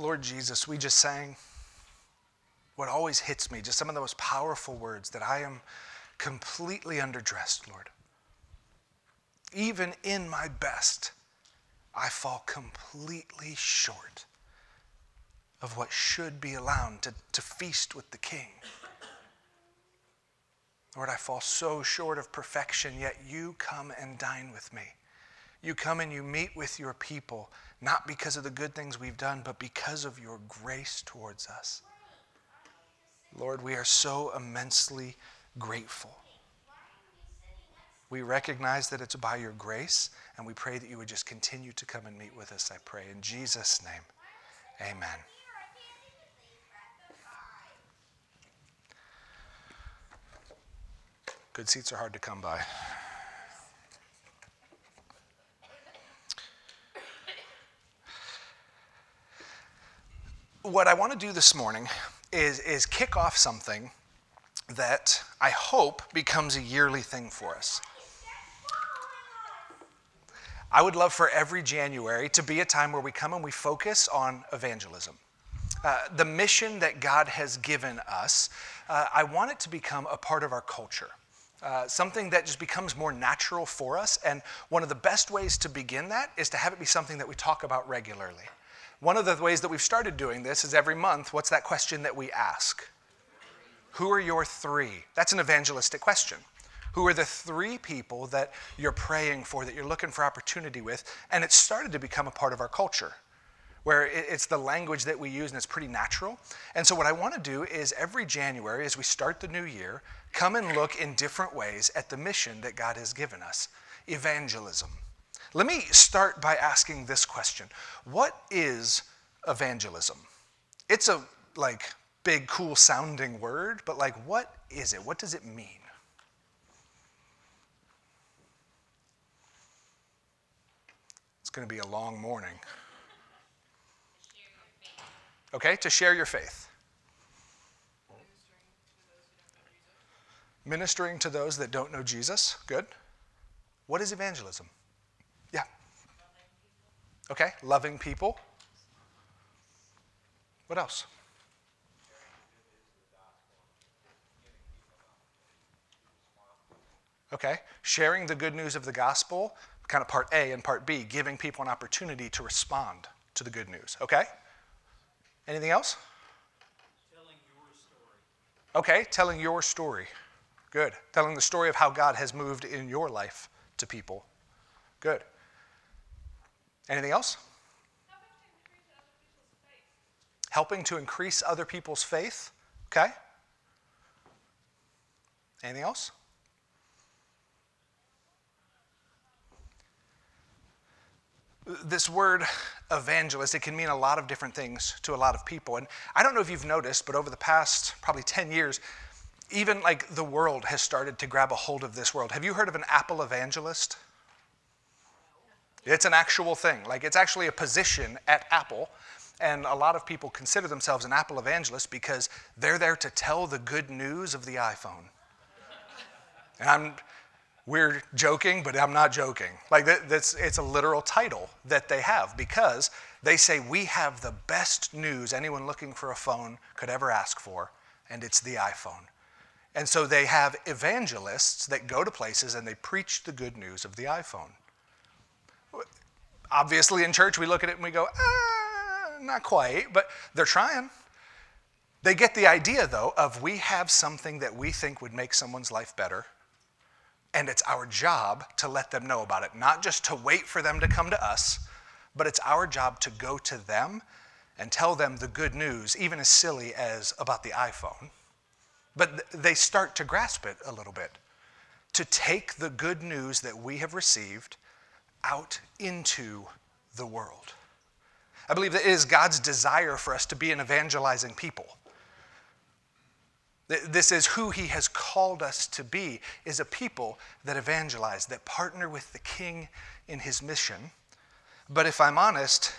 Lord Jesus we just sang, what always hits me, just some of the most powerful words, that I am completely underdressed, Lord. Even in my best, I fall completely short of what should be allowed to feast with the King. Lord, I fall so short of perfection, yet you come and dine with me. You come and you meet with your people, not because of the good things we've done, but because of your grace towards us. Lord, we are so immensely grateful. We recognize that it's by your grace, and we pray that you would just continue to come and meet with us, I pray. In Jesus' name, amen. Good seats are hard to come by. What I want to do this morning is kick off something that I hope becomes a yearly thing for us. I would love for every January to be a time where we come and we focus on evangelism. The mission that God has given us, I want it to become a part of our culture. Something that just becomes more natural for us. And one of the best ways to begin that is to have it be something that we talk about regularly. One of the ways that we've started doing this is every month, what's that question that we ask? Who are your three? That's an evangelistic question. Who are the three people that you're praying for, that you're looking for opportunity with? And it's started to become a part of our culture, where it's the language that we use and it's pretty natural. And so what I want to do is every January, as we start the new year, come and look in different ways at the mission that God has given us, evangelism. Let me start by asking this question. What is evangelism? It's a big, cool sounding word, but what is it? What does it mean? It's going to be a long morning. Okay, to share your faith. Ministering to those that don't know Jesus. Good. What is evangelism? Yeah. Okay, loving people. What else? Okay, sharing the good news of the gospel, kind of part A and part B, giving people an opportunity to respond to the good news. Okay? Anything else? Telling your story. Okay, telling your story. Good. Telling the story of how God has moved in your life to people. Good. Anything else? Helping to increase other people's faith. Okay. Anything else? This word evangelist, it can mean a lot of different things to a lot of people. And I don't know if you've noticed, but over the past probably 10 years, even the world has started to grab a hold of this world. Have you heard of an Apple evangelist? It's an actual thing. It's actually a position at Apple. And a lot of people consider themselves an Apple evangelist because they're there to tell the good news of the iPhone. And we're joking, but I'm not joking. It's a literal title that they have because they say we have the best news anyone looking for a phone could ever ask for, and it's the iPhone. And so they have evangelists that go to places and they preach the good news of the iPhone. Obviously in church we look at it and we go, not quite, but they're trying. They get the idea, though, of we have something that we think would make someone's life better. And it's our job to let them know about it, not just to wait for them to come to us, but it's our job to go to them and tell them the good news, even as silly as about the iPhone. But they start to grasp it a little bit, to take the good news that we have received out into the world. I believe that it is God's desire for us to be an evangelizing people. This is who he has called us to be, is a people that evangelize, that partner with the King in his mission. But if I'm honest,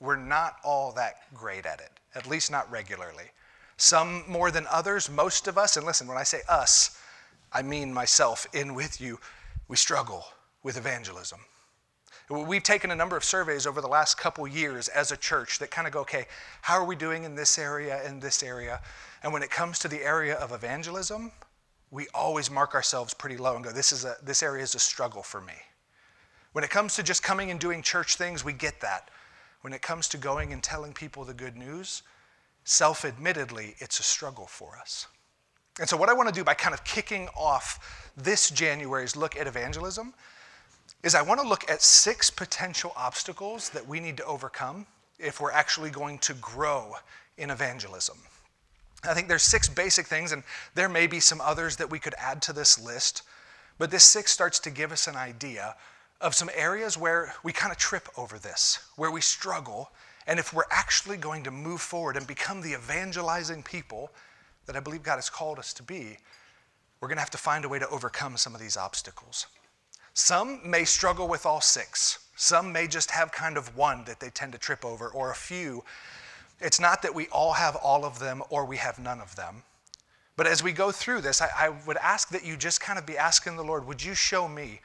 we're not all that great at it, at least not regularly. Some more than others, most of us, and listen, when I say us, I mean myself in with you, we struggle with evangelism. We've taken a number of surveys over the last couple years as a church that kind of go, okay, how are we doing in this area and this area? And when it comes to the area of evangelism, we always mark ourselves pretty low and go, this area is a struggle for me. When it comes to just coming and doing church things, we get that. When it comes to going and telling people the good news, self-admittedly, it's a struggle for us. And so what I want to do by kind of kicking off this January's look at evangelism is I want to look at 6 potential obstacles that we need to overcome if we're actually going to grow in evangelism. I think there's 6 basic things, and there may be some others that we could add to this list, but this 6 starts to give us an idea of some areas where we kind of trip over this, where we struggle, and if we're actually going to move forward and become the evangelizing people that I believe God has called us to be, we're going to have to find a way to overcome some of these obstacles. Some may struggle with all 6. Some may just have kind of one that they tend to trip over, or a few. It's not that we all have all of them or we have none of them. But as we go through this, I would ask that you just kind of be asking the Lord, would you show me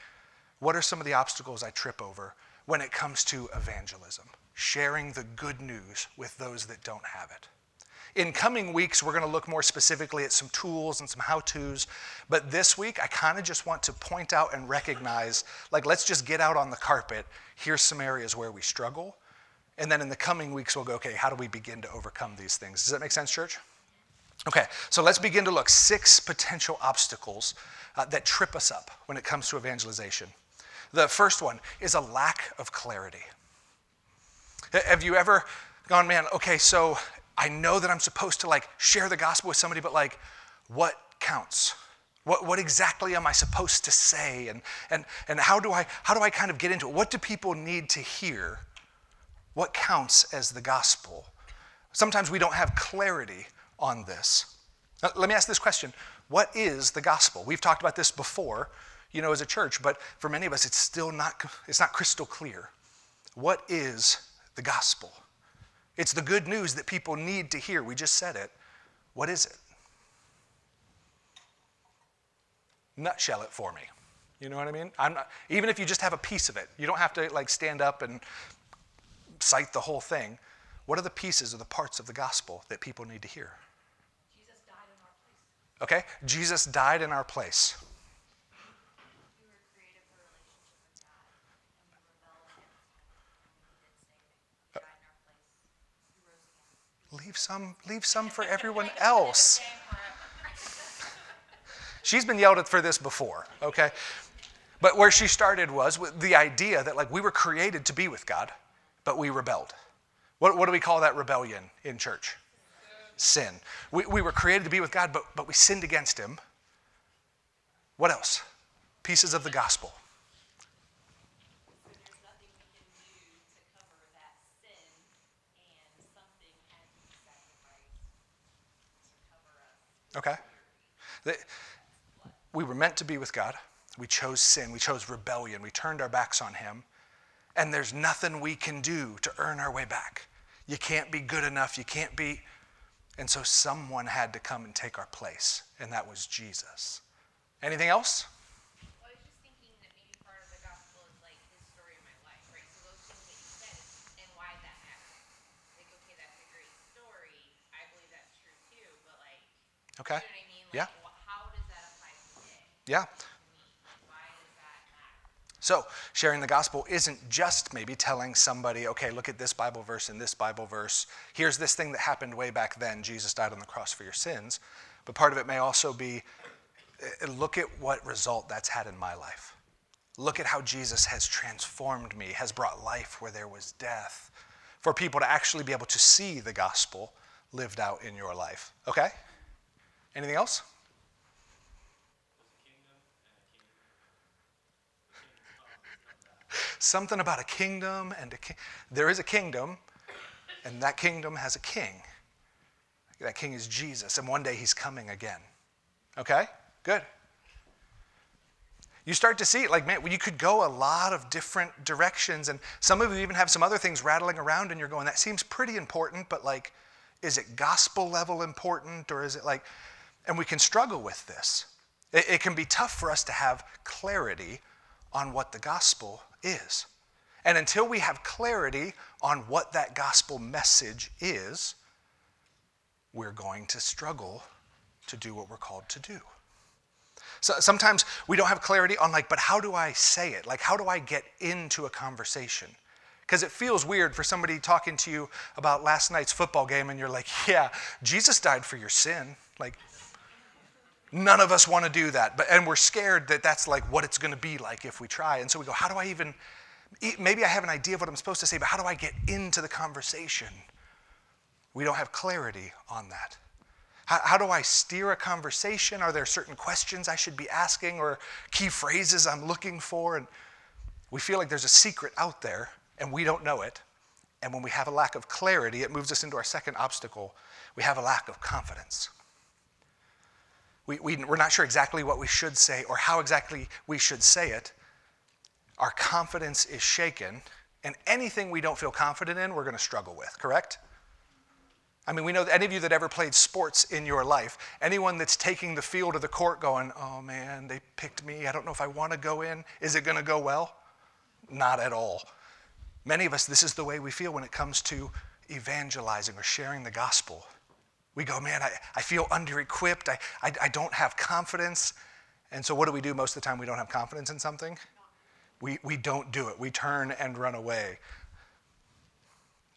what are some of the obstacles I trip over when it comes to evangelism, sharing the good news with those that don't have it? In coming weeks, we're going to look more specifically at some tools and some how-tos, but this week, I kind of just want to point out and recognize, like, let's just get out on the carpet. Here's some areas where we struggle, and then in the coming weeks, we'll go, okay, how do we begin to overcome these things? Does that make sense, church? Okay, so let's begin to look 6 potential obstacles that trip us up when it comes to evangelization. The first one is a lack of clarity. Have you ever gone, man, okay, so I know that I'm supposed to like share the gospel with somebody, but like what counts? What exactly am I supposed to say? And how do I kind of get into it? What do people need to hear? What counts as the gospel? Sometimes we don't have clarity on this. Now, let me ask this question. What is the gospel? We've talked about this before, you know, as a church, but for many of us, it's still not crystal clear. What is the gospel? It's the good news that people need to hear. We just said it. What is it? Nutshell it for me. You know what I mean? Even if you just have a piece of it, you don't have to like stand up and cite the whole thing. What are the pieces or the parts of the gospel that people need to hear? Jesus died in our place. Okay, Jesus died in our place. We were created for a relationship with God, and we rebelled against Him, and He did save us. He died in our place. He rose again. Leave some for everyone else. She's been yelled at for this before, okay? But where she started was with the idea that like we were created to be with God, but we rebelled. What do we call that rebellion in church? Sin. We were created to be with God, but we sinned against Him. What else? Pieces of the gospel. So there's nothing we can do to cover that sin, and something has to be sacrificed to cover us. Okay. We were meant to be with God. We chose sin. We chose rebellion. We turned our backs on Him. And there's nothing we can do to earn our way back. You can't be good enough. You can't be. And so someone had to come and take our place, and that was Jesus. Anything else? Well, I was just thinking that maybe part of the gospel is like the story of my life, right? So those things that you said, and why that happened. Like, okay, that's a great story. I believe that's true too, but like, okay. You know what I mean? Like, yeah. How does that apply today? Yeah. So sharing the gospel isn't just maybe telling somebody, okay, look at this Bible verse and this Bible verse. Here's this thing that happened way back then. Jesus died on the cross for your sins. But part of it may also be, look at what result that's had in my life. Look at how Jesus has transformed me, has brought life where there was death. For people to actually be able to see the gospel lived out in your life. Okay? Anything else? Something about a kingdom and a king. There is a kingdom, and that kingdom has a king. That king is Jesus, and one day He's coming again. Okay? Good. You start to see it, like, man, you could go a lot of different directions, and some of you even have some other things rattling around, and you're going, that seems pretty important, but, like, is it gospel level important, or is it, like, and we can struggle with this. It can be tough for us to have clarity on what the gospel is. And until we have clarity on what that gospel message is, we're going to struggle to do what we're called to do. So sometimes we don't have clarity on but how do I say it? How do I get into a conversation? Because it feels weird for somebody talking to you about last night's football game and you're like, yeah, Jesus died for your sin. None of us want to do that. And we're scared that that's what it's going to be like if we try. And so we go, how do I even, maybe I have an idea of what I'm supposed to say, but how do I get into the conversation? We don't have clarity on that. How do I steer a conversation? Are there certain questions I should be asking or key phrases I'm looking for? And we feel like there's a secret out there and we don't know it. And when we have a lack of clarity, it moves us into our second obstacle. We have a lack of confidence. We're not sure exactly what we should say or how exactly we should say it. Our confidence is shaken, and anything we don't feel confident in, we're going to struggle with, correct? I mean, we know that any of you that ever played sports in your life, anyone that's taking the field or the court going, oh man, they picked me. I don't know if I want to go in. Is it going to go well? Not at all. Many of us, this is the way we feel when it comes to evangelizing or sharing the gospel. We go, man, I feel under-equipped. I don't have confidence. And so what do we do most of the time we don't have confidence in something? We don't do it. We turn and run away.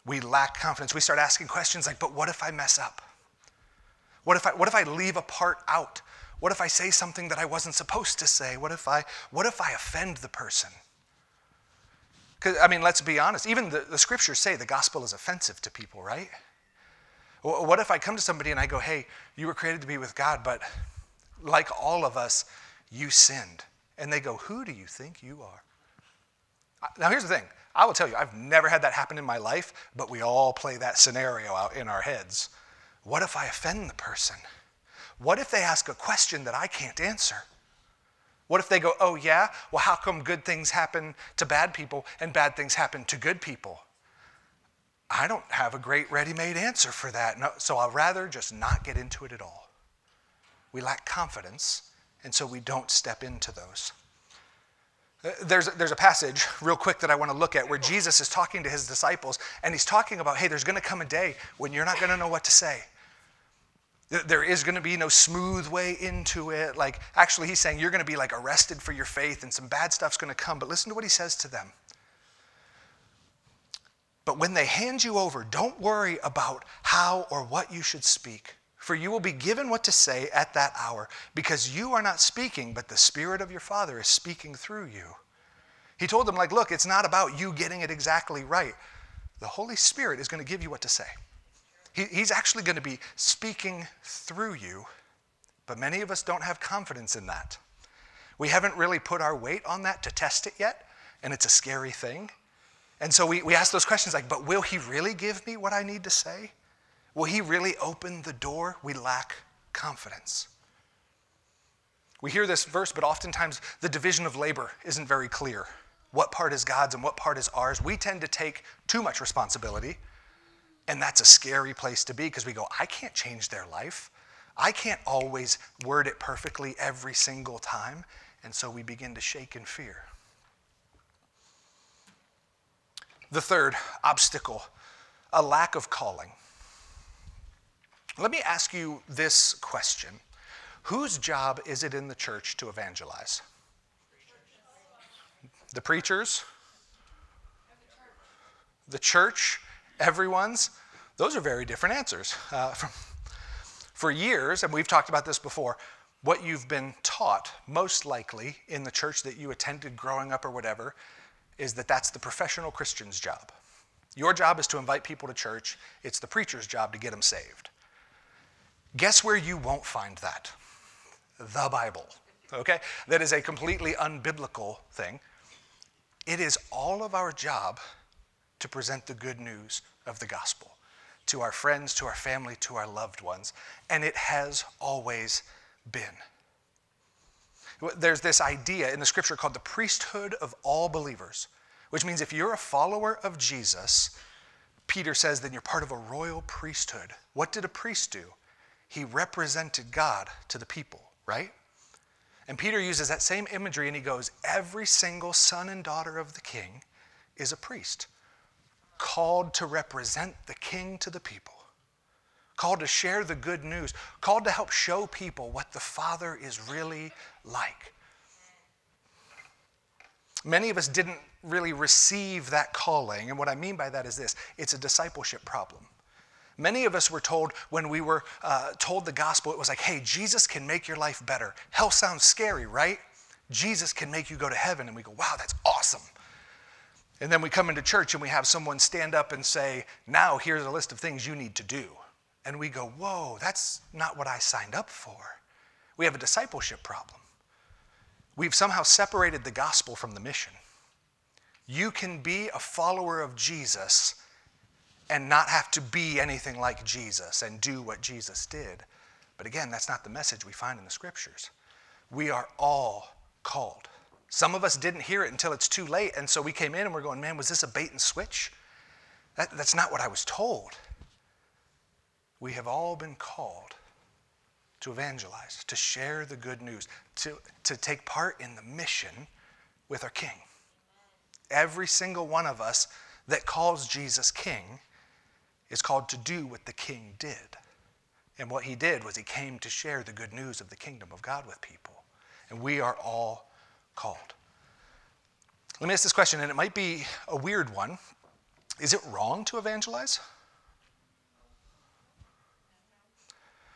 We lack confidence. We start asking questions but what if I mess up? What if I leave a part out? What if I say something that I wasn't supposed to say? What if I offend the person? Because, let's be honest. Even the scriptures say the gospel is offensive to people, right? What if I come to somebody and I go, hey, you were created to be with God, but like all of us, you sinned. And they go, who do you think you are? Now, here's the thing. I will tell you, I've never had that happen in my life, but we all play that scenario out in our heads. What if I offend the person? What if they ask a question that I can't answer? What if they go, oh, yeah? Well, how come good things happen to bad people and bad things happen to good people? I don't have a great ready-made answer for that, no, so I'd rather just not get into it at all. We lack confidence, and so we don't step into those. There's a passage real quick that I want to look at where Jesus is talking to his disciples, and he's talking about, hey, there's going to come a day when you're not going to know what to say. There is going to be no smooth way into it. Actually, he's saying you're going to be arrested for your faith, and some bad stuff's going to come, but listen to what he says to them. But when they hand you over, don't worry about how or what you should speak, for you will be given what to say at that hour, because you are not speaking, but the Spirit of your Father is speaking through you. He told them, look, it's not about you getting it exactly right. The Holy Spirit is going to give you what to say. He's actually going to be speaking through you, but many of us don't have confidence in that. We haven't really put our weight on that to test it yet, and it's a scary thing. And so we ask those questions but will he really give me what I need to say? Will he really open the door? We lack confidence. We hear this verse, but oftentimes the division of labor isn't very clear. What part is God's and what part is ours? We tend to take too much responsibility, and that's a scary place to be because we go, I can't change their life. I can't always word it perfectly every single time, and so we begin to shake in fear. The third obstacle, a lack of calling. Let me ask you this question. Whose job is it in the church to evangelize? The preachers? The church? Everyone's? Those are very different answers. For years, and we've talked about this before, what you've been taught, most likely in the church that you attended growing up or whatever, is that that's the professional Christian's job. Your job is to invite people to church. It's the preacher's job to get them saved. Guess where you won't find that? The Bible, okay? That is a completely unbiblical thing. It is all of our job to present the good news of the gospel to our friends, to our family, to our loved ones, and it has always been. There's this idea in the scripture called the priesthood of all believers, which means if you're a follower of Jesus, Peter says, then you're part of a royal priesthood. What did a priest do? He represented God to the people, right? And Peter uses that same imagery and he goes, every single son and daughter of the King is a priest, called to represent the king to the people, called to share the good news, called to help show people what the Father is really like. Many of us didn't really receive that calling, and what I mean by that is this: it's a discipleship problem. Many of us were told when we were told the gospel, it was like, hey, Jesus can make your life better. Hell sounds scary, right? Jesus can make you go to heaven, and we go, wow, that's awesome. And then we come into church and we have someone stand up and say, now here's a list of things you need to do. And we go, whoa, that's not what I signed up for. We have a discipleship problem. We've somehow separated the gospel from the mission. You can be a follower of Jesus and not have to be anything like Jesus and do what Jesus did. But again, that's not the message we find in the scriptures. We are all called. Some of us didn't hear it until it's too late, and so we came in and we're going, man, was this a bait and switch? That's not what I was told. We have all been called to evangelize, to share the good news, to take part in the mission with our King. Every single one of us that calls Jesus King is called to do what the King did. And what he did was he came to share the good news of the kingdom of God with people. And we are all called. Let me ask this question, and it might be a weird one. Is it wrong to evangelize?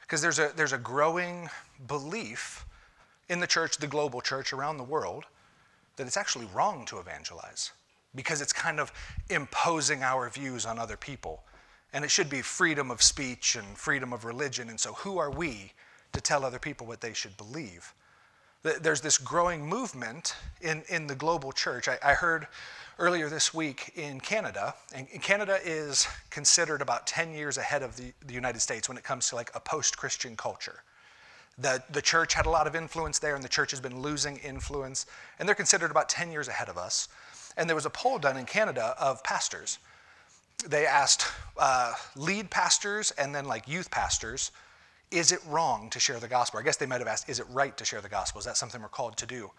Because there's a growing belief in the church, the global church around the world, that it's actually wrong to evangelize because it's kind of imposing our views on other people. And it should be freedom of speech and freedom of religion, and so who are we to tell other people what they should believe? There's this growing movement in the global church. I heard earlier this week in Canada, and Canada is considered about 10 years ahead of the United States when it comes to like a post-Christian culture. The church had a lot of influence there, and the church has been losing influence, and they're considered about 10 years ahead of us. And there was a poll done in Canada of pastors. They asked lead pastors and then like youth pastors, is it wrong to share the gospel? I guess they might have asked, is it right to share the gospel? Is that something we're called to do?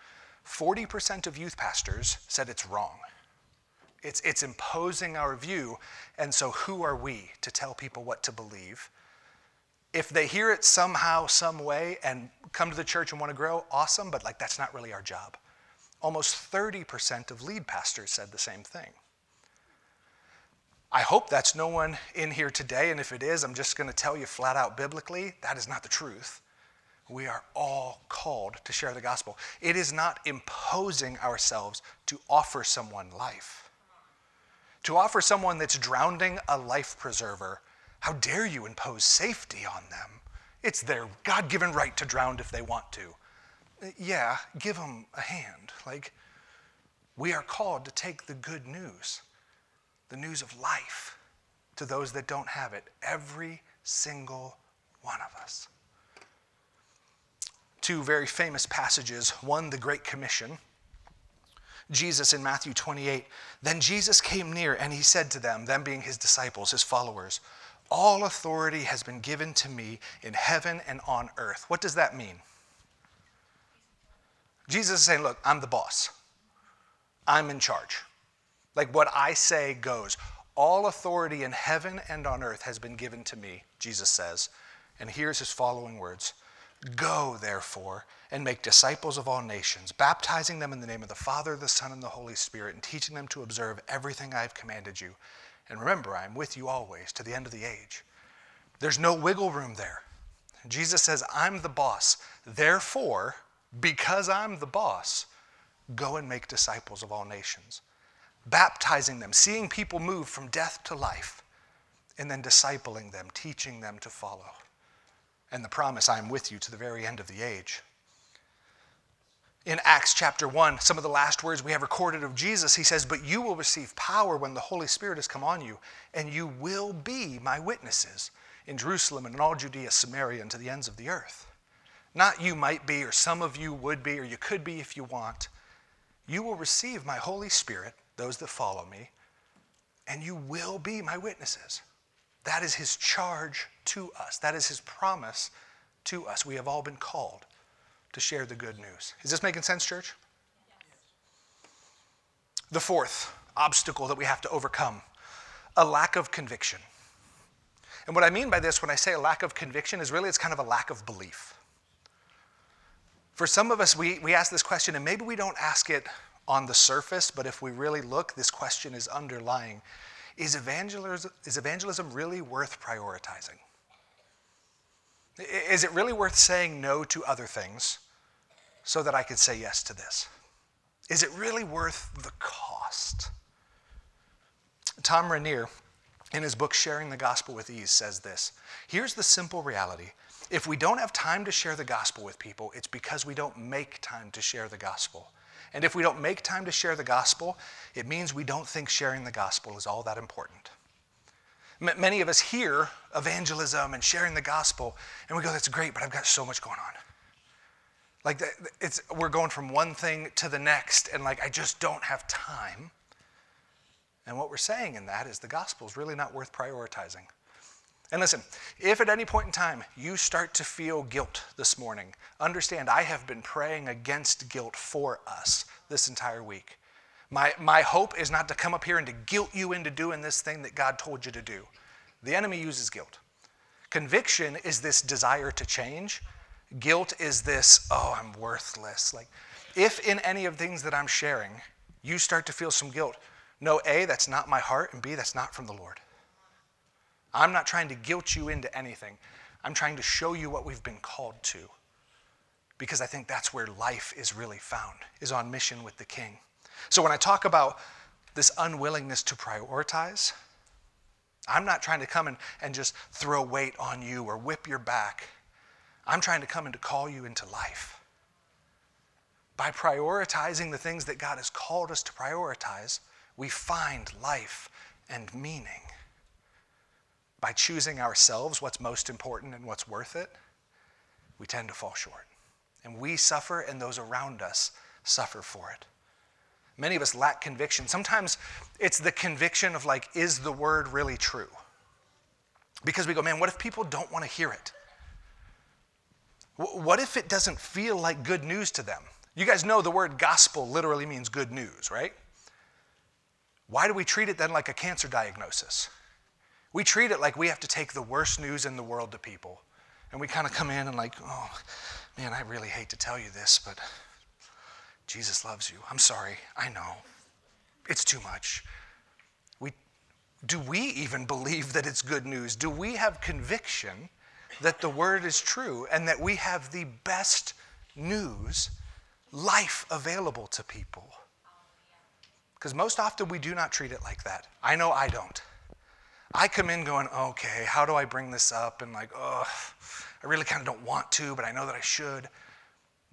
40% of youth pastors said it's wrong. It's imposing our view, and so who are we to tell people what to believe? If they hear it somehow, some way, and come to the church and want to grow, awesome, but like that's not really our job. Almost 30% of lead pastors said the same thing. I hope that's no one in here today, and if it is, I'm just going to tell you flat out biblically, that is not the truth. We are all called to share the gospel. It is not imposing ourselves to offer someone life. To offer someone that's drowning a life preserver, how dare you impose safety on them? It's their God-given right to drown if they want to. Yeah, give them a hand. Like, we are called to take the good news, the news of life, to those that don't have it, every single one of us. Two very famous passages, one, the Great Commission. Jesus in Matthew 28, then Jesus came near and he said to them, them being his disciples, his followers, all authority has been given to me in heaven and on earth. What does that mean? Jesus is saying, look, I'm the boss. I'm in charge. Like what I say goes. All authority in heaven and on earth has been given to me, Jesus says. And here's his following words. Go, therefore, and make disciples of all nations, baptizing them in the name of the Father, the Son, and the Holy Spirit, and teaching them to observe everything I have commanded you. And remember, I am with you always to the end of the age. There's no wiggle room there. Jesus says, I'm the boss. Therefore, because I'm the boss, go and make disciples of all nations. Baptizing them, seeing people move from death to life, and then discipling them, teaching them to follow. And the promise, I am with you to the very end of the age. In Acts chapter 1, some of the last words we have recorded of Jesus, he says, but you will receive power when the Holy Spirit has come on you, and you will be my witnesses in Jerusalem and in all Judea, Samaria, and to the ends of the earth. Not you might be, or some of you would be, or you could be if you want. You will receive my Holy Spirit, those that follow me, and you will be my witnesses. That is his charge to us. That is his promise to us. We have all been called to share the good news. Is this making sense, church? Yes. The fourth obstacle that we have to overcome, a lack of conviction. And what I mean by this when I say a lack of conviction is really it's kind of a lack of belief. For some of us, we ask this question, and maybe we don't ask it on the surface, but if we really look, this question is underlying. Is evangelism really worth prioritizing? Is it really worth saying no to other things so that I could say yes to this? Is it really worth the cost? Tom Rainier, in his book, Sharing the Gospel with Ease, says this. Here's the simple reality. If we don't have time to share the gospel with people, it's because we don't make time to share the gospel. And if we don't make time to share the gospel, it means we don't think sharing the gospel is all that important. Many of us hear evangelism and sharing the gospel, and we go, that's great, but I've got so much going on. Like, we're going from one thing to the next, and like, I just don't have time. And what we're saying in that is the gospel is really not worth prioritizing. And listen, if at any point in time you start to feel guilt this morning, understand I have been praying against guilt for us this entire week. My hope is not to come up here and to guilt you into doing this thing that God told you to do. The enemy uses guilt. Conviction is this desire to change. Guilt is this, oh, I'm worthless. Like, if in any of the things that I'm sharing, you start to feel some guilt, know A, that's not my heart, and B, that's not from the Lord. I'm not trying to guilt you into anything. I'm trying to show you what we've been called to, because I think that's where life is really found, is on mission with the King. So when I talk about this unwillingness to prioritize, I'm not trying to come and just throw weight on you or whip your back. I'm trying to come and to call you into life. By prioritizing the things that God has called us to prioritize, we find life and meaning. By choosing ourselves what's most important and what's worth it, we tend to fall short. And we suffer, and those around us suffer for it. Many of us lack conviction. Sometimes it's the conviction of like, is the word really true? Because we go, man, what if people don't want to hear it? What if it doesn't feel like good news to them? You guys know the word gospel literally means good news, right? Why do we treat it then like a cancer diagnosis? We treat it like we have to take the worst news in the world to people. And we kind of come in and like, oh, man, I really hate to tell you this, but Jesus loves you. I'm sorry. I know. It's too much. Do we even believe that it's good news? Do we have conviction that the word is true and that we have the best news, life available to people? Because most often we do not treat it like that. I know I don't. I come in going, okay, how do I bring this up? And like, oh, I really kind of don't want to, but I know that I should.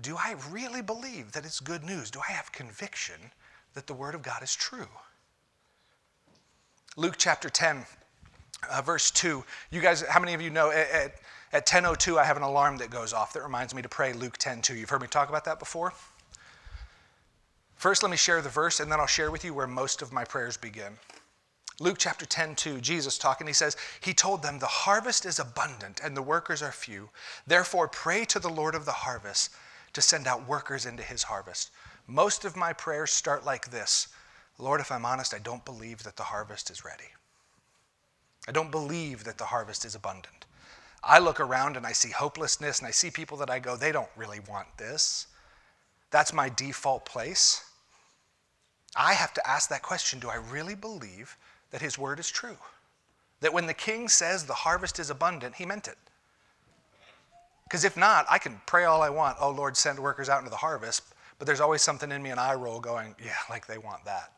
Do I really believe that it's good news? Do I have conviction that the word of God is true? Luke chapter 10, verse 2. You guys, how many of you know at 10:02 I have an alarm that goes off that reminds me to pray Luke 10:2. You've heard me talk about that before? First, let me share the verse, and then I'll share with you where most of my prayers begin. Luke chapter 10:2, Jesus talking, he says, he told them, the harvest is abundant and the workers are few. Therefore, pray to the Lord of the harvest to send out workers into his harvest. Most of my prayers start like this. Lord, if I'm honest, I don't believe that the harvest is ready. I don't believe that the harvest is abundant. I look around and I see hopelessness and I see people that I go, they don't really want this. That's my default place. I have to ask that question, do I really believe that his word is true? That when the King says the harvest is abundant, he meant it. Because if not, I can pray all I want, oh Lord, send workers out into the harvest, but there's always something in me, an eye roll going, yeah, like they want that.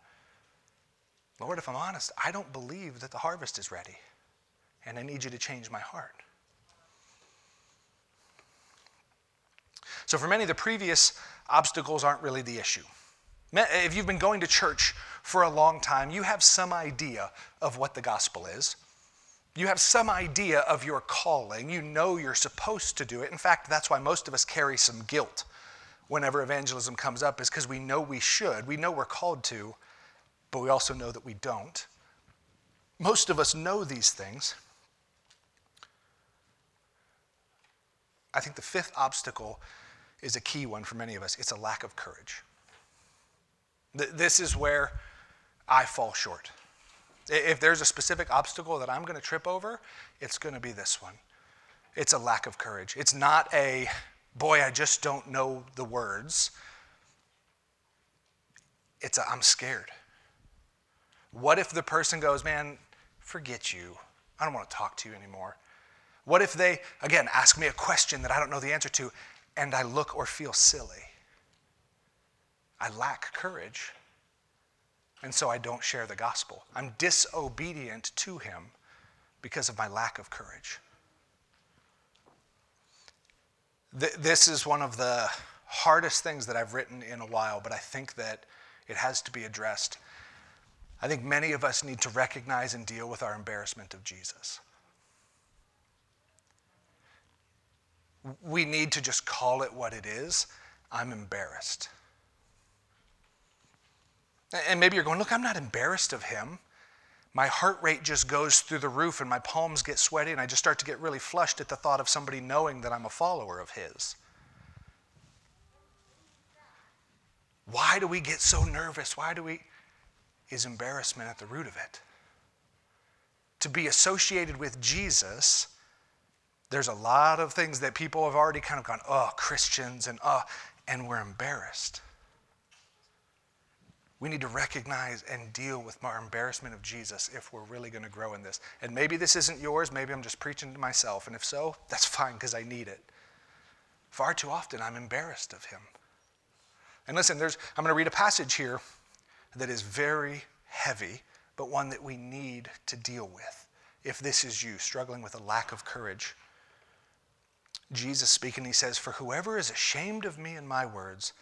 Lord, if I'm honest, I don't believe that the harvest is ready, and I need you to change my heart. So for many, the previous obstacles aren't really the issue. If you've been going to church for a long time, you have some idea of what the gospel is. You have some idea of your calling. You know you're supposed to do it. In fact, that's why most of us carry some guilt whenever evangelism comes up, is because we know we should. We know we're called to, but we also know that we don't. Most of us know these things. I think the fifth obstacle is a key one for many of us. It's a lack of courage. This is where I fall short. If there's a specific obstacle that I'm going to trip over, it's going to be this one. It's a lack of courage. It's not a, boy, I just don't know the words. It's a, I'm scared. What if the person goes, man, forget you. I don't want to talk to you anymore. What if they, again, ask me a question that I don't know the answer to, and I look or feel silly? I lack courage, and so I don't share the gospel. I'm disobedient to him because of my lack of courage. This is one of the hardest things that I've written in a while, but I think that it has to be addressed. I think many of us need to recognize and deal with our embarrassment of Jesus. We need to just call it what it is. I'm embarrassed. And maybe you're going, look, I'm not embarrassed of him. My heart rate just goes through the roof and my palms get sweaty and I just start to get really flushed at the thought of somebody knowing that I'm a follower of his. Why do we get so nervous? Why do we? Is embarrassment at the root of it? To be associated with Jesus, there's a lot of things that people have already kind of gone, oh, Christians, and we're embarrassed. We need to recognize and deal with our embarrassment of Jesus if we're really going to grow in this. And maybe this isn't yours. Maybe I'm just preaching to myself. And if so, that's fine because I need it. Far too often, I'm embarrassed of him. And listen, I'm going to read a passage here that is very heavy, but one that we need to deal with. If this is you, struggling with a lack of courage. Jesus speaking, he says, "For whoever is ashamed of me and my words,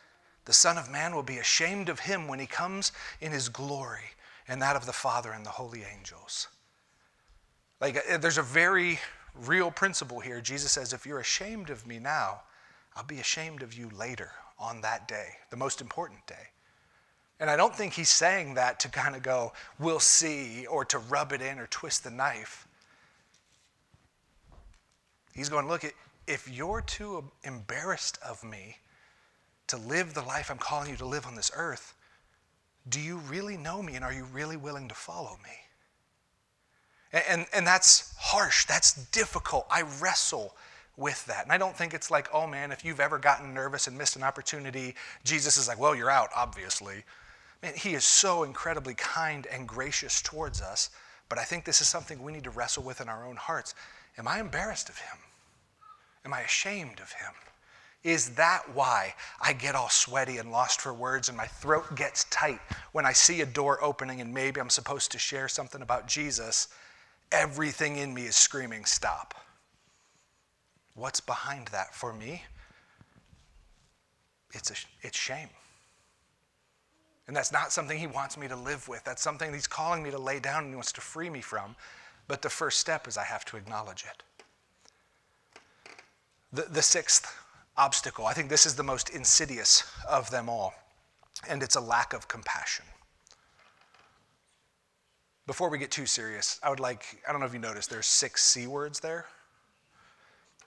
the Son of Man will be ashamed of him when he comes in his glory and that of the Father and the holy angels." Like, there's a very real principle here. Jesus says, if you're ashamed of me now, I'll be ashamed of you later on that day, the most important day. And I don't think he's saying that to kind of go, we'll see, or to rub it in or twist the knife. He's going, look, if you're too embarrassed of me to live the life I'm calling you to live on this earth, do you really know me and are you really willing to follow me? And that's harsh. That's difficult. I wrestle with that. And I don't think it's like, oh man, if you've ever gotten nervous and missed an opportunity, Jesus is like, well, you're out, obviously. Man, he is so incredibly kind and gracious towards us. But I think this is something we need to wrestle with in our own hearts. Am I embarrassed of him? Am I ashamed of him? Is that why I get all sweaty and lost for words and my throat gets tight when I see a door opening and maybe I'm supposed to share something about Jesus? Everything in me is screaming, stop. What's behind that for me? It's shame. And that's not something he wants me to live with. That's something he's calling me to lay down and he wants to free me from. But the first step is I have to acknowledge it. The sixth obstacle. I think this is the most insidious of them all, and it's a lack of compassion. Before we get too serious, I don't know if you noticed, there's 6 C words there.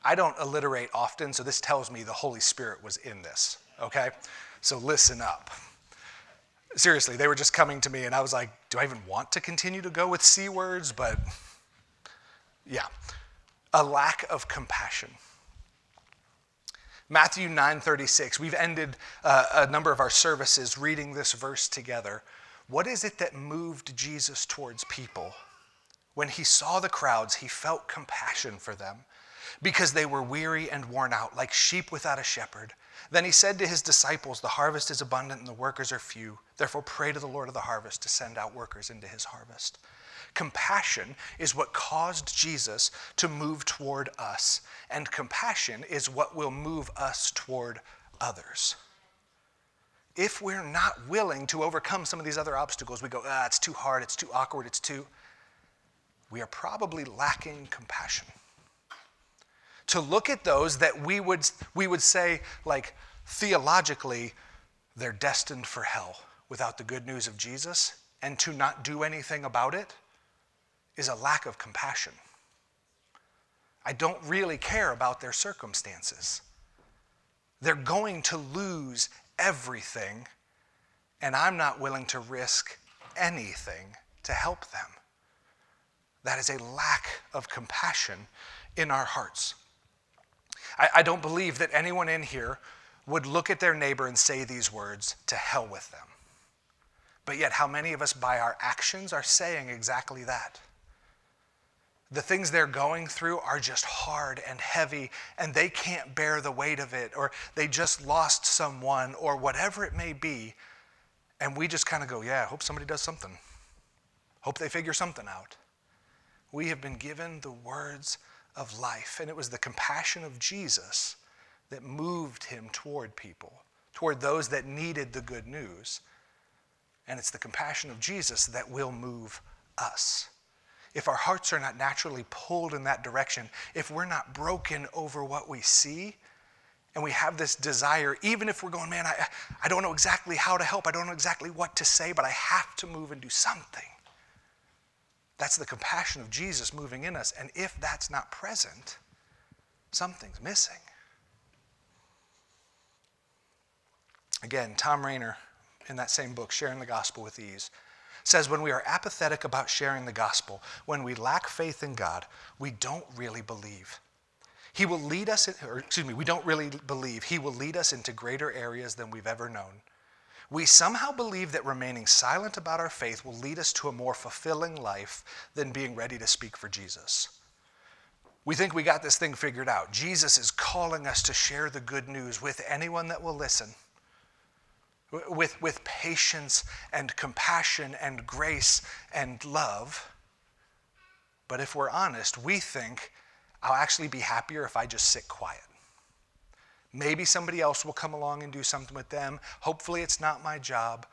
I don't alliterate often, so this tells me the Holy Spirit was in this, okay? So listen up. Seriously, they were just coming to me, and I was like, do I even want to continue to go with C words? But yeah, a lack of compassion. Matthew 9:36, we've ended a number of our services reading this verse together. What is it that moved Jesus towards people? When he saw the crowds, he felt compassion for them because they were weary and worn out like sheep without a shepherd. Then he said to his disciples, the harvest is abundant and the workers are few. Therefore pray to the Lord of the harvest to send out workers into his harvest. Compassion is what caused Jesus to move toward us, and compassion is what will move us toward others. If we're not willing to overcome some of these other obstacles, we go, it's too hard, it's too awkward, we are probably lacking compassion. To look at those that we would say, like, theologically, they're destined for hell without the good news of Jesus, and to not do anything about it, is a lack of compassion. I don't really care about their circumstances. They're going to lose everything, and I'm not willing to risk anything to help them. That is a lack of compassion in our hearts. I don't believe that anyone in here would look at their neighbor and say these words, "To hell with them." But yet, how many of us by our actions are saying exactly that? The things they're going through are just hard and heavy, and they can't bear the weight of it, or they just lost someone, or whatever it may be, and we just kind of go, yeah, hope somebody does something. Hope they figure something out. We have been given the words of life, and it was the compassion of Jesus that moved him toward people, toward those that needed the good news. And it's the compassion of Jesus that will move us. If our hearts are not naturally pulled in that direction, if we're not broken over what we see, and we have this desire, even if we're going, man, I don't know exactly how to help, I don't know exactly what to say, but I have to move and do something. That's the compassion of Jesus moving in us. And if that's not present, something's missing. Again, Tom Rainer, in that same book, Sharing the Gospel with Ease, says when we are apathetic about sharing the gospel, when we lack faith in God, we don't really believe. He will lead us, we don't really believe. He will lead us into greater areas than we've ever known. We somehow believe that remaining silent about our faith will lead us to a more fulfilling life than being ready to speak for Jesus. We think we got this thing figured out. Jesus is calling us to share the good news with anyone that will listen. With patience and compassion and grace and love. But if we're honest, we think, I'll actually be happier if I just sit quiet. Maybe somebody else will come along and do something with them. Hopefully it's not my job.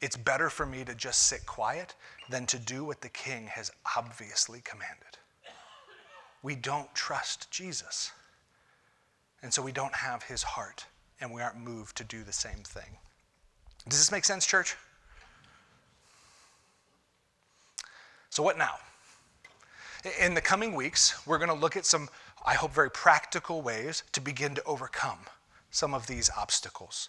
It's better for me to just sit quiet than to do what the king has obviously commanded. We don't trust Jesus. And so we don't have his heart. And we aren't moved to do the same thing. Does this make sense, church? So what now? In the coming weeks, we're going to look at some, I hope, very practical ways to begin to overcome some of these obstacles.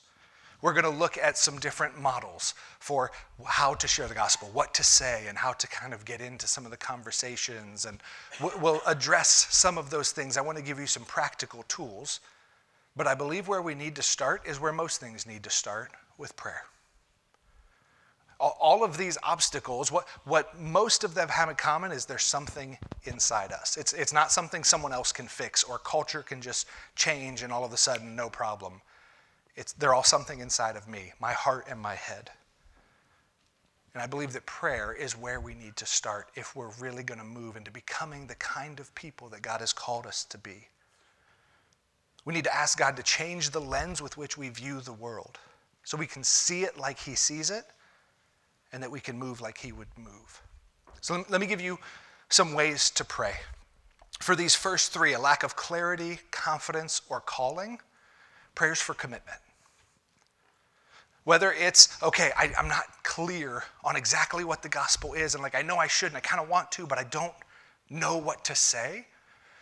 We're going to look at some different models for how to share the gospel, what to say, and how to kind of get into some of the conversations. And we'll address some of those things. I want to give you some practical tools. But I believe where we need to start is where most things need to start, with prayer. All of these obstacles, what most of them have in common is there's something inside us. It's not something someone else can fix or culture can just change and all of a sudden, no problem. They're all something inside of me, my heart and my head. And I believe that prayer is where we need to start if we're really going to move into becoming the kind of people that God has called us to be. We need to ask God to change the lens with which we view the world so we can see it like he sees it and that we can move like he would move. So let me give you some ways to pray. For these first three, a lack of clarity, confidence, or calling, prayers for commitment. Whether it's, okay, I'm not clear on exactly what the gospel is, and like I know I should and I kind of want to, but I don't know what to say,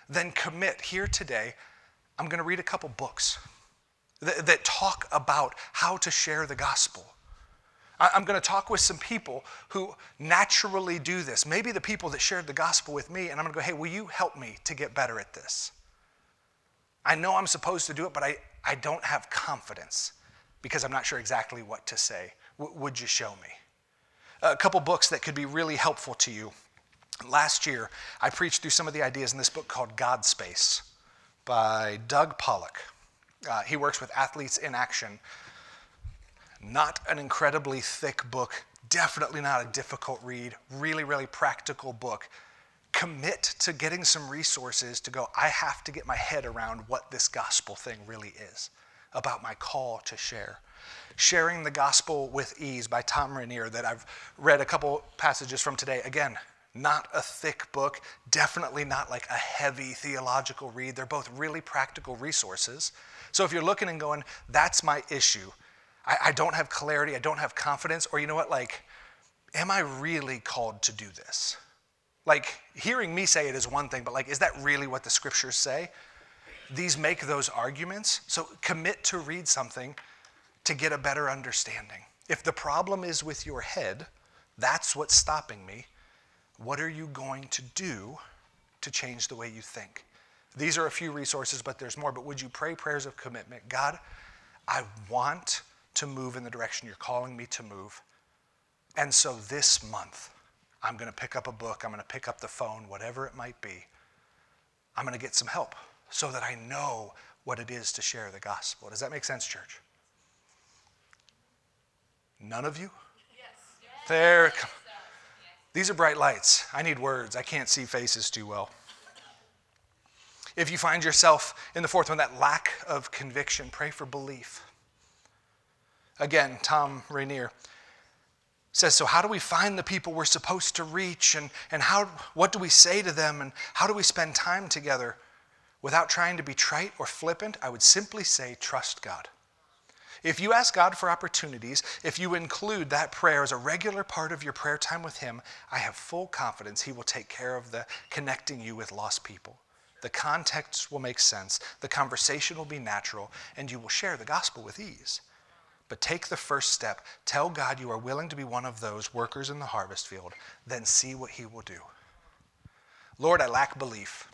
then commit here today. I'm going to read a couple books that talk about how to share the gospel. I'm going to talk with some people who naturally do this. Maybe the people that shared the gospel with me, and I'm going to go, hey, will you help me to get better at this? I know I'm supposed to do it, but I don't have confidence because I'm not sure exactly what to say. Would you show me? A couple books that could be really helpful to you. Last year, I preached through some of the ideas in this book called God Space, by Doug Pollock. He works with Athletes in Action. Not an incredibly thick book, definitely not a difficult read, really, really practical book. Commit to getting some resources to go, I have to get my head around what this gospel thing really is, about my call to share. Sharing the Gospel with Ease by Tom Rainier that I've read a couple passages from today. Again, not a thick book, definitely not like a heavy theological read. They're both really practical resources. So if you're looking and going, that's my issue. I don't have clarity, I don't have confidence, or you know what, like, am I really called to do this? Like, hearing me say it is one thing, but like, is that really what the scriptures say? These make those arguments. So commit to read something to get a better understanding. If the problem is with your head, that's what's stopping me, what are you going to do to change the way you think? These are a few resources, but there's more. But would you pray prayers of commitment? God, I want to move in the direction you're calling me to move. And so this month, I'm going to pick up a book. I'm going to pick up the phone, whatever it might be. I'm going to get some help so that I know what it is to share the gospel. Does that make sense, church? None of you? Yes. There. Come. These are bright lights. I need words. I can't see faces too well. If you find yourself in the fourth one, that lack of conviction, pray for belief. Again, Tom Rainier says, so how do we find the people we're supposed to reach, and how? What do we say to them, and how do we spend time together? Without trying to be trite or flippant, I would simply say, trust God. If you ask God for opportunities, if you include that prayer as a regular part of your prayer time with him, I have full confidence he will take care of the connecting you with lost people. The context will make sense, the conversation will be natural, and you will share the gospel with ease. But take the first step. Tell God you are willing to be one of those workers in the harvest field, then see what he will do. Lord, I lack belief.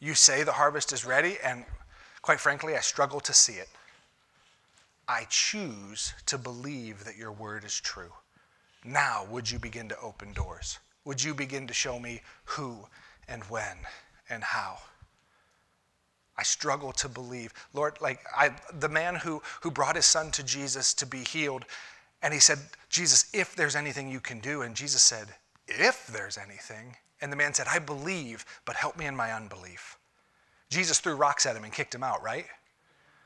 You say the harvest is ready, and quite frankly, I struggle to see it. I choose to believe that your word is true. Now, would you begin to open doors? Would you begin to show me who and when and how? I struggle to believe. Lord, the man who brought his son to Jesus to be healed, and he said, Jesus, if there's anything you can do. And Jesus said, if there's anything. And the man said, I believe, but help me in my unbelief. Jesus threw rocks at him and kicked him out, right?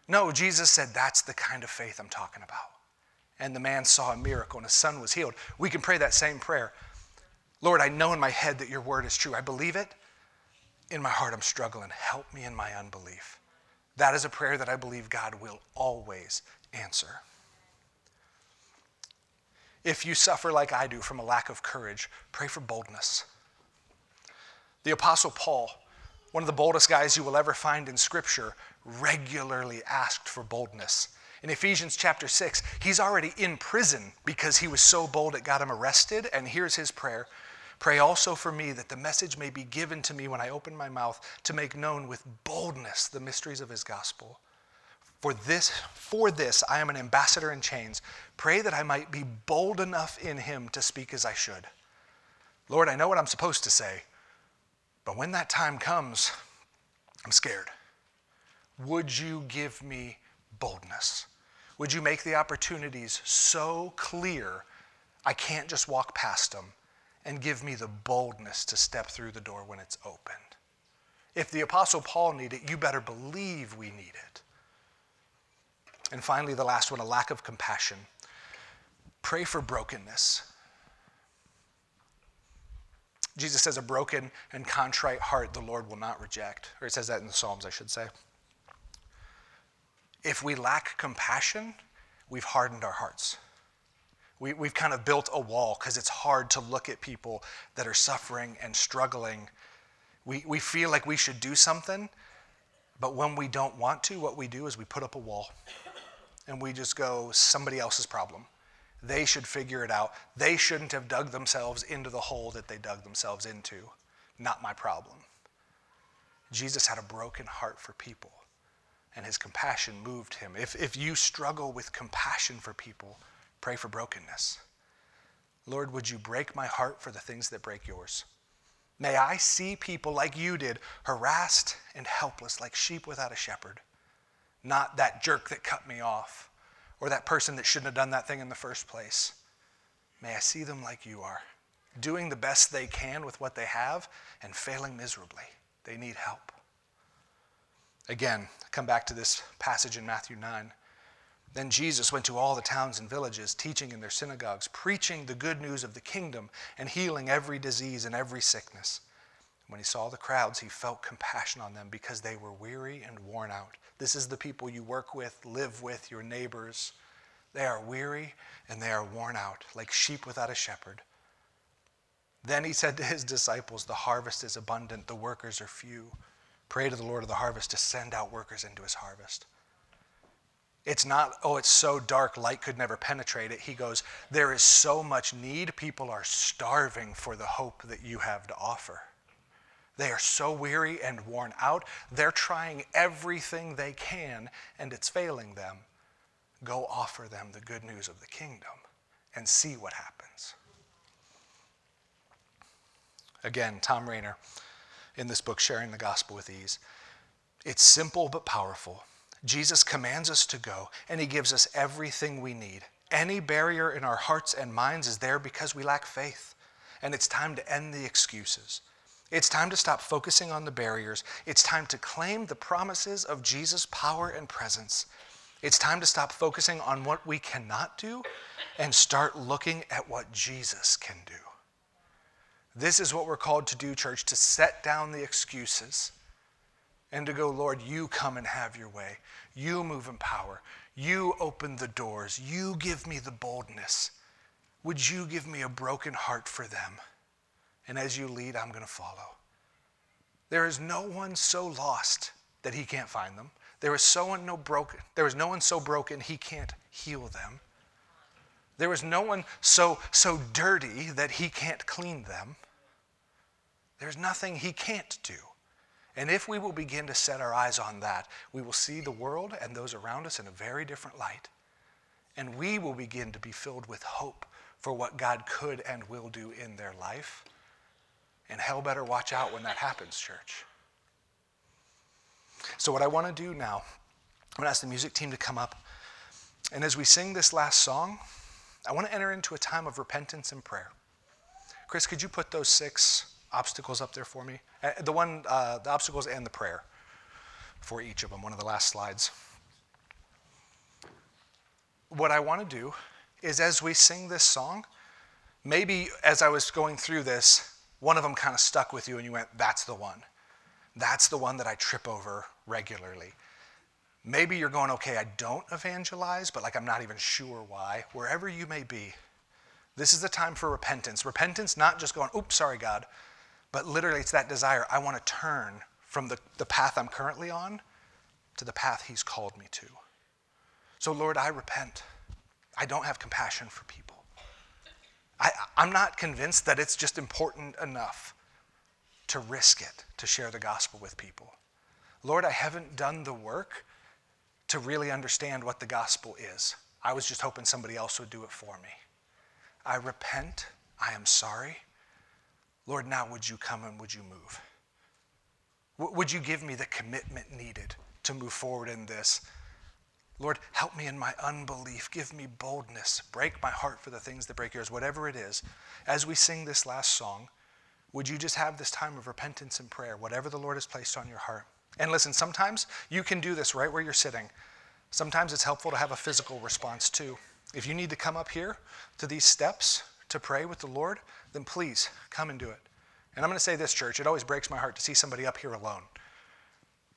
No, Jesus said, that's the kind of faith I'm talking about. And the man saw a miracle and his son was healed. We can pray that same prayer. Lord, I know in my head that your word is true. I believe it. In my heart, I'm struggling. Help me in my unbelief. That is a prayer that I believe God will always answer. If you suffer like I do from a lack of courage, pray for boldness. The Apostle Paul, one of the boldest guys you will ever find in Scripture, regularly asked for boldness. In Ephesians chapter 6, he's already in prison because he was so bold it got him arrested. And here's his prayer. Pray also for me that the message may be given to me when I open my mouth to make known with boldness the mysteries of his gospel. For this, I am an ambassador in chains. Pray that I might be bold enough in him to speak as I should. Lord, I know what I'm supposed to say, but when that time comes, I'm scared. Would you give me boldness? Would you make the opportunities so clear I can't just walk past them, and give me the boldness to step through the door when it's opened? If the Apostle Paul needed it, you better believe we need it. And finally, the last one, a lack of compassion. Pray for brokenness. Jesus says a broken and contrite heart the Lord will not reject. Or it says that in the Psalms, I should say. If we lack compassion, we've hardened our hearts. We've kind of built a wall because it's hard to look at people that are suffering and struggling. We feel like we should do something, but when we don't want to, what we do is we put up a wall and we just go, somebody else's problem. They should figure it out. They shouldn't have dug themselves into the hole that they dug themselves into. Not my problem. Jesus had a broken heart for people, and his compassion moved him. If you struggle with compassion for people, pray for brokenness. Lord, would you break my heart for the things that break yours? May I see people like you did, harassed and helpless, like sheep without a shepherd. Not that jerk that cut me off, or that person that shouldn't have done that thing in the first place. May I see them like you are, doing the best they can with what they have and failing miserably. They need help. Again, come back to this passage in Matthew 9. Then Jesus went to all the towns and villages, teaching in their synagogues, preaching the good news of the kingdom and healing every disease and every sickness. When he saw the crowds, he felt compassion on them because they were weary and worn out. This is the people you work with, live with, your neighbors. They are weary and they are worn out, like sheep without a shepherd. Then he said to his disciples, the harvest is abundant, the workers are few. Pray to the Lord of the harvest to send out workers into his harvest. It's not, oh, it's so dark, light could never penetrate it. He goes, there is so much need. People are starving for the hope that you have to offer. They are so weary and worn out. They're trying everything they can, and it's failing them. Go offer them the good news of the kingdom and see what happens. Again, Tom Rainer, in this book, Sharing the Gospel with Ease. It's simple but powerful. Jesus commands us to go, and he gives us everything we need. Any barrier in our hearts and minds is there because we lack faith. And it's time to end the excuses. It's time to stop focusing on the barriers. It's time to claim the promises of Jesus' power and presence. It's time to stop focusing on what we cannot do and start looking at what Jesus can do. This is what we're called to do, church, to set down the excuses and to go, Lord, you come and have your way. You move in power. You open the doors. You give me the boldness. Would you give me a broken heart for them? And as you lead, I'm going to follow. There is no one so lost that he can't find them. There is no one so broken he can't heal them. There is no one so dirty that he can't clean them. There's nothing he can't do. And if we will begin to set our eyes on that, we will see the world and those around us in a very different light. And we will begin to be filled with hope for what God could and will do in their life. And hell better watch out when that happens, church. So what I want to do now, I'm going to ask the music team to come up. And as we sing this last song, I want to enter into a time of repentance and prayer. Chris, could you put those 6 obstacles up there for me? The obstacles and the prayer for each of them, one of the last slides. What I want to do is as we sing this song, maybe as I was going through this, one of them kind of stuck with you and you went, that's the one. That's the one that I trip over regularly. Maybe you're going, okay, I don't evangelize, but like I'm not even sure why. Wherever you may be, this is the time for repentance. Repentance, not just going, oops, sorry, God, but literally it's that desire. I want to turn from the path I'm currently on to the path he's called me to. So, Lord, I repent. I don't have compassion for people. I'm not convinced that it's just important enough to risk it, to share the gospel with people. Lord, I haven't done the work to really understand what the gospel is. I was just hoping somebody else would do it for me. I repent. I am sorry. Lord, now would you come and would you move? Would you give me the commitment needed to move forward in this? Lord, help me in my unbelief. Give me boldness. Break my heart for the things that break yours, whatever it is. As we sing this last song, would you just have this time of repentance and prayer, whatever the Lord has placed on your heart? And listen, sometimes you can do this right where you're sitting. Sometimes it's helpful to have a physical response too. If you need to come up here to these steps to pray with the Lord, then please come and do it. And I'm going to say this, church, it always breaks my heart to see somebody up here alone.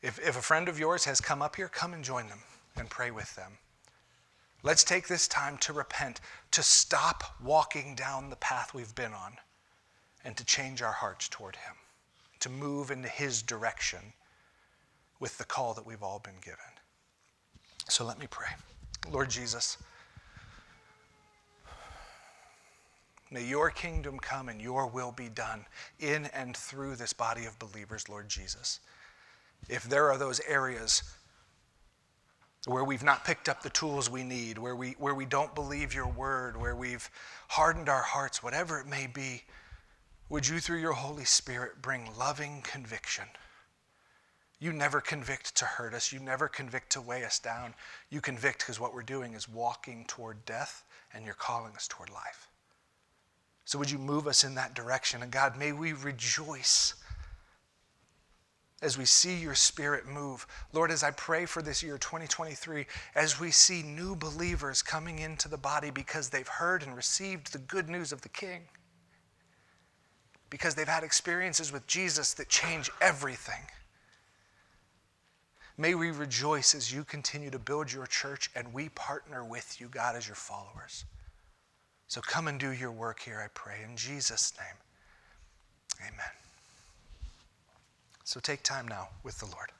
If a friend of yours has come up here, come and join them and pray with them. Let's take this time to repent, to stop walking down the path we've been on, and to change our hearts toward him, to move into his direction with the call that we've all been given. So let me pray. Lord Jesus, may your kingdom come and your will be done in and through this body of believers, Lord Jesus. If there are those areas where we've not picked up the tools we need, where we don't believe your word, where we've hardened our hearts, whatever it may be, would you, through your Holy Spirit, bring loving conviction? You never convict to hurt us. You never convict to weigh us down. You convict because what we're doing is walking toward death, and you're calling us toward life. So would you move us in that direction? And God, may we rejoice as we see your Spirit move. Lord, as I pray for this year, 2023, as we see new believers coming into the body because they've heard and received the good news of the King, because they've had experiences with Jesus that change everything. May we rejoice as you continue to build your church and we partner with you, God, as your followers. So come and do your work here, I pray, in Jesus' name. Amen. So take time now with the Lord.